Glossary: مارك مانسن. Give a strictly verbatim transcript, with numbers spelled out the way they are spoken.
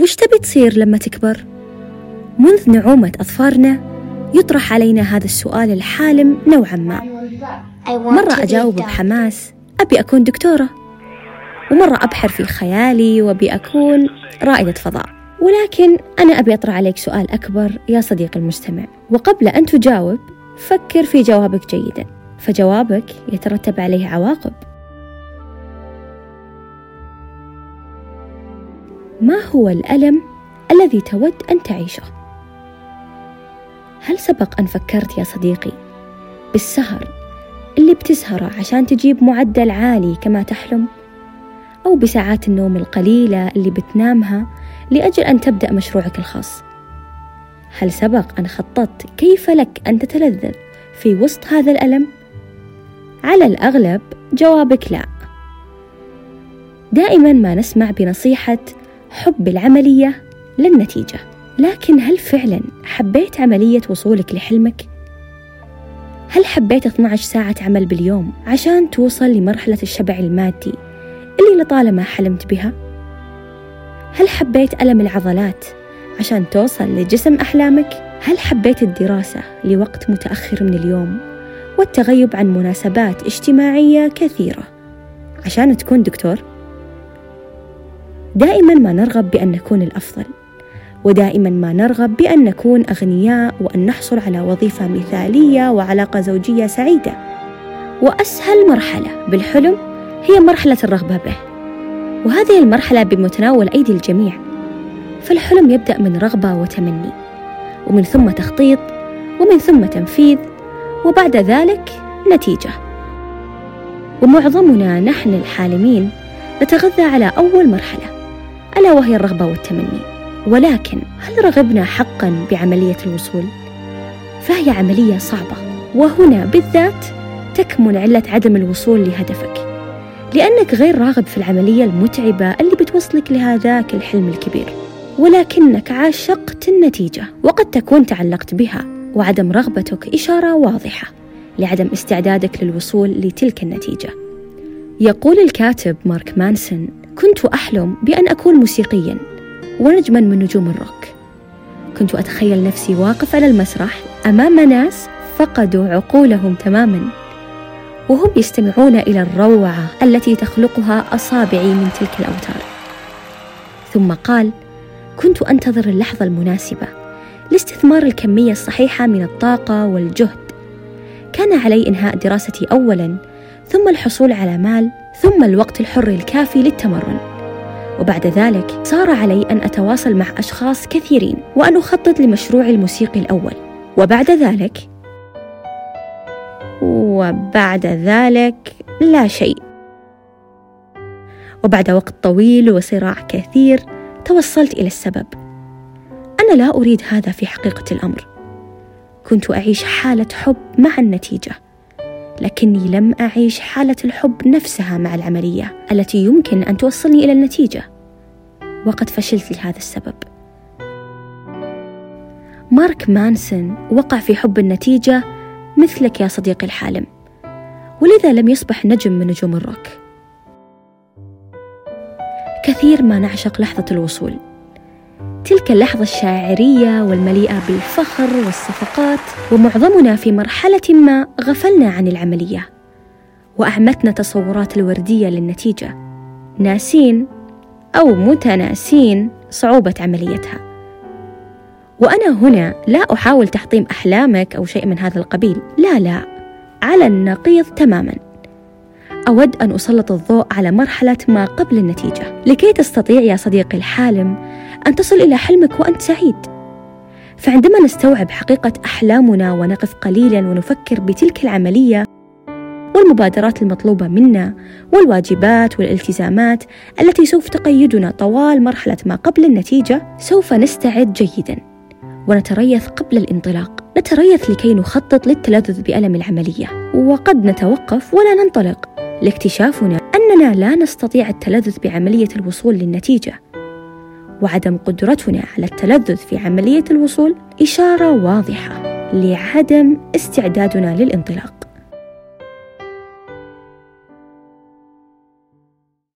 وش تبي تصير لما تكبر؟ منذ نعومة أظفارنا يطرح علينا هذا السؤال الحالم نوعا ما. مرة أجاوب بحماس أبي أكون دكتورة، ومرة أبحر في خيالي وأبي أكون رائدة فضاء. ولكن أنا أبي أطرح عليك سؤال أكبر يا صديقي المجتمع، وقبل أن تجاوب فكر في جوابك جيدا، فجوابك يترتب عليه عواقب. ما هو الألم الذي تود أن تعيشه؟ هل سبق أن فكرت يا صديقي بالسهر اللي بتسهره عشان تجيب معدل عالي كما تحلم، أو بساعات النوم القليلة اللي بتنامها لأجل أن تبدأ مشروعك الخاص؟ هل سبق أن خططت كيف لك أن تتلذذ في وسط هذا الألم؟ على الأغلب جوابك لا. دائما ما نسمع بنصيحة حب العملية للنتيجة، لكن هل فعلا حبيت عملية وصولك لحلمك؟ هل حبيت اثنتي عشرة ساعة عمل باليوم عشان توصل لمرحلة الشبع المادي اللي لطالما حلمت بها؟ هل حبيت ألم العضلات عشان توصل لجسم أحلامك؟ هل حبيت الدراسة لوقت متأخر من اليوم والتغيب عن مناسبات اجتماعية كثيرة عشان تكون دكتور؟ دائما ما نرغب بأن نكون الأفضل، ودائما ما نرغب بأن نكون أغنياء وأن نحصل على وظيفة مثالية وعلاقة زوجية سعيدة. وأسهل مرحلة بالحلم هي مرحلة الرغبة به، وهذه المرحلة بمتناول أيدي الجميع. فالحلم يبدأ من رغبة وتمني، ومن ثم تخطيط، ومن ثم تنفيذ، وبعد ذلك نتيجة. ومعظمنا نحن الحالمين نتغذى على أول مرحلة، ألا وهي الرغبة والتمني. ولكن هل رغبنا حقاً بعملية الوصول؟ فهي عملية صعبة، وهنا بالذات تكمن علة عدم الوصول لهدفك، لأنك غير راغب في العملية المتعبة اللي بتوصلك لهذاك الحلم الكبير، ولكنك عاشقت النتيجة وقد تكون تعلقت بها. وعدم رغبتك إشارة واضحة لعدم استعدادك للوصول لتلك النتيجة. يقول الكاتب مارك مانسن: كنت أحلم بأن أكون موسيقياً ونجماً من نجوم الروك. كنت أتخيل نفسي واقف على المسرح أمام ناس فقدوا عقولهم تماماً، وهم يستمعون إلى الروعة التي تخلقها أصابعي من تلك الأوتار. ثم قال: كنت أنتظر اللحظة المناسبة لاستثمار الكمية الصحيحة من الطاقة والجهد. كان علي إنهاء دراستي أولاً، ثم الحصول على مال، ثم الوقت الحر الكافي للتمرن، وبعد ذلك صار علي أن أتواصل مع أشخاص كثيرين وأن أخطط لمشروعي الموسيقي الأول، وبعد ذلك وبعد ذلك لا شيء. وبعد وقت طويل وصراع كثير توصلت إلى السبب. أنا لا أريد هذا في حقيقة الأمر. كنت أعيش حالة حب مع النتيجة، لكني لم أعيش حالة الحب نفسها مع العملية التي يمكن أن توصلني إلى النتيجة، وقد فشلت لهذا السبب. مارك مانسن وقع في حب النتيجة مثلك يا صديقي الحالم، ولذا لم يصبح نجم من نجوم الروك. كثير ما نعشق لحظة الوصول، تلك اللحظة الشاعرية والمليئة بالفخر والصفقات، ومعظمنا في مرحلة ما غفلنا عن العملية وأعمتنا تصورات الوردية للنتيجة، ناسين أو متناسين صعوبة عمليتها. وأنا هنا لا أحاول تحطيم أحلامك أو شيء من هذا القبيل، لا لا، على النقيض تماما. أود أن أسلط الضوء على مرحلة ما قبل النتيجة لكي تستطيع يا صديقي الحالم أن تصل إلى حلمك وأنت سعيد. فعندما نستوعب حقيقة أحلامنا ونقف قليلا ونفكر بتلك العملية والمبادرات المطلوبة منا والواجبات والالتزامات التي سوف تقيدنا طوال مرحلة ما قبل النتيجة، سوف نستعد جيدا ونتريث قبل الانطلاق. نتريث لكي نخطط للتلذذ بألم العملية، وقد نتوقف ولا ننطلق لاكتشافنا أننا لا نستطيع التلذذ بعملية الوصول للنتيجة. وعدم قدرتنا على التلذذ في عملية الوصول إشارة واضحة لعدم استعدادنا للانطلاق.